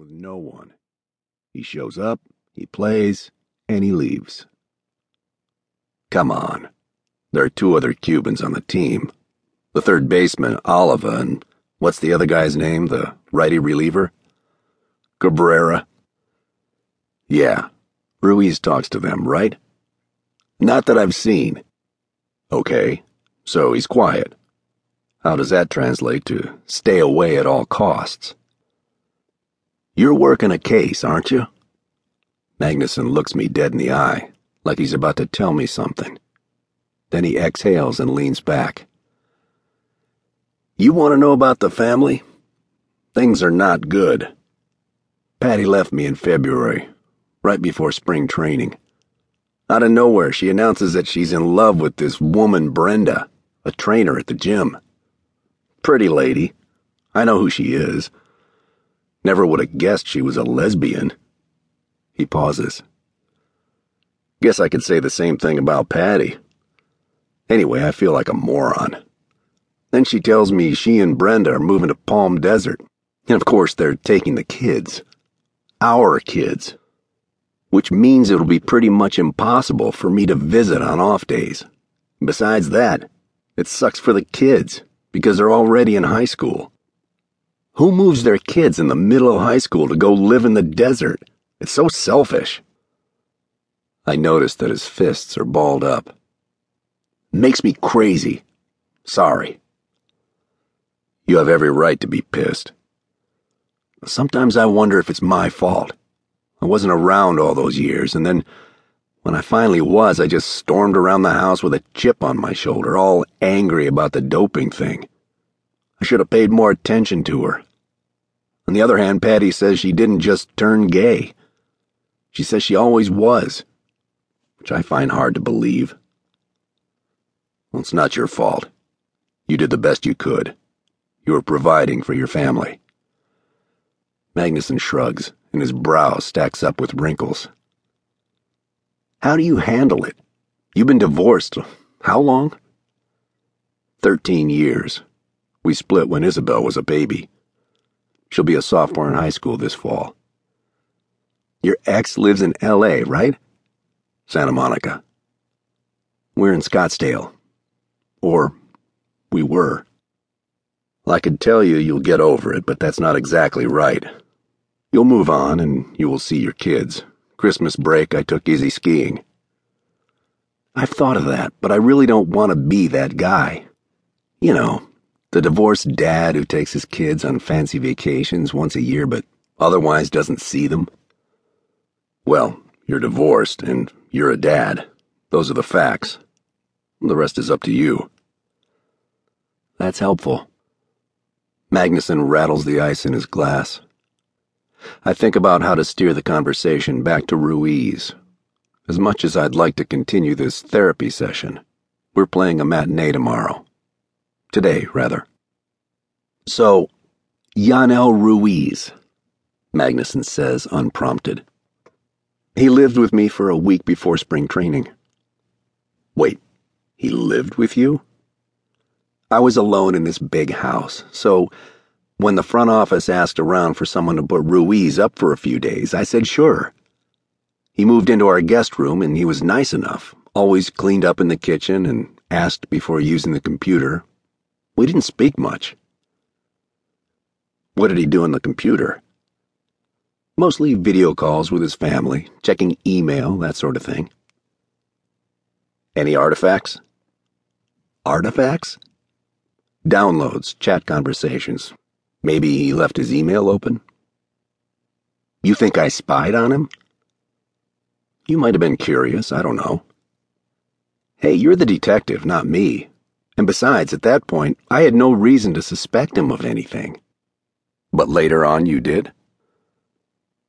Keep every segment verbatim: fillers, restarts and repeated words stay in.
with no one. He shows up, he plays, and he leaves. Come on. There are two other Cubans on the team. The third baseman, Oliva, and what's the other guy's name, the righty reliever? Cabrera. Yeah, Ruiz talks to them, right? Not that I've seen. Okay, so he's quiet. How does that translate to stay away at all costs? You're working a case, aren't you? Magnuson looks me dead in the eye, like he's about to tell me something. Then he exhales and leans back. You want to know about the family? Things are not good. Patty left me in February, right before spring training. Out of nowhere, she announces that she's in love with this woman, Brenda, a trainer at the gym. Pretty lady. I know who she is. Never would have guessed she was a lesbian. He pauses. Guess I could say the same thing about Patty. Anyway, I feel like a moron. Then she tells me she and Brenda are moving to Palm Desert, and of course they're taking the kids. Our kids. Which means it'll be pretty much impossible for me to visit on off days. Besides that, it sucks for the kids, because they're already in high school. Who moves their kids in the middle of high school to go live in the desert? It's so selfish. I notice that his fists are balled up. Makes me crazy. Sorry. You have every right to be pissed. Sometimes I wonder if it's my fault. I wasn't around all those years, and then when I finally was, I just stormed around the house with a chip on my shoulder, all angry about the doping thing. I should have paid more attention to her. On the other hand, Patty says she didn't just turn gay. She says she always was, which I find hard to believe. Well, it's not your fault. You did the best you could. You were providing for your family. Magnuson shrugs, and his brow stacks up with wrinkles. How do you handle it? You've been divorced. How long? Thirteen years. We split when Isabel was a baby. She'll be a sophomore in high school this fall. Your ex lives in L A, right? Santa Monica. We're in Scottsdale. Or we were. Well, I could tell you you'll get over it, but that's not exactly right. You'll move on and you will see your kids. Christmas break, I took Izzy skiing. I've thought of that, but I really don't want to be that guy. You know, the divorced dad who takes his kids on fancy vacations once a year but otherwise doesn't see them. Well, you're divorced and you're a dad. Those are the facts. The rest is up to you. That's helpful. Magnuson rattles the ice in his glass. I think about how to steer the conversation back to Ruiz. As much as I'd like to continue this therapy session, we're playing a matinee tomorrow. Today, rather. So, Yonel Ruiz, Magnuson says, unprompted. He lived with me for a week before spring training. Wait, he lived with you? I was alone in this big house, so when the front office asked around for someone to put Ruiz up for a few days, I said sure. He moved into our guest room, and he was nice enough, always cleaned up in the kitchen and asked before using the computer. We didn't speak much. What did he do on the computer? Mostly video calls with his family, checking email, that sort of thing. Any artifacts? Artifacts? Downloads, chat conversations. Maybe he left his email open? You think I spied on him? You might have been curious, I don't know. Hey, you're the detective, not me. And besides, at that point, I had no reason to suspect him of anything. But later on, you did?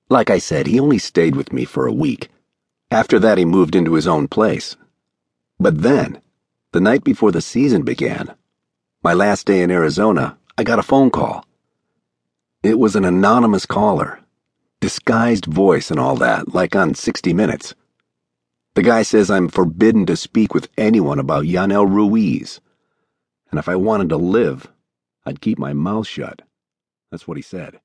Like I said, he only stayed with me for a week. After that, he moved into his own place. But then, the night before the season began, my last day in Arizona, I got a phone call. It was an anonymous caller. Disguised voice and all that, like on sixty minutes. The guy says I'm forbidden to speak with anyone about Yonel Ruiz. And if I wanted to live, I'd keep my mouth shut. That's what he said.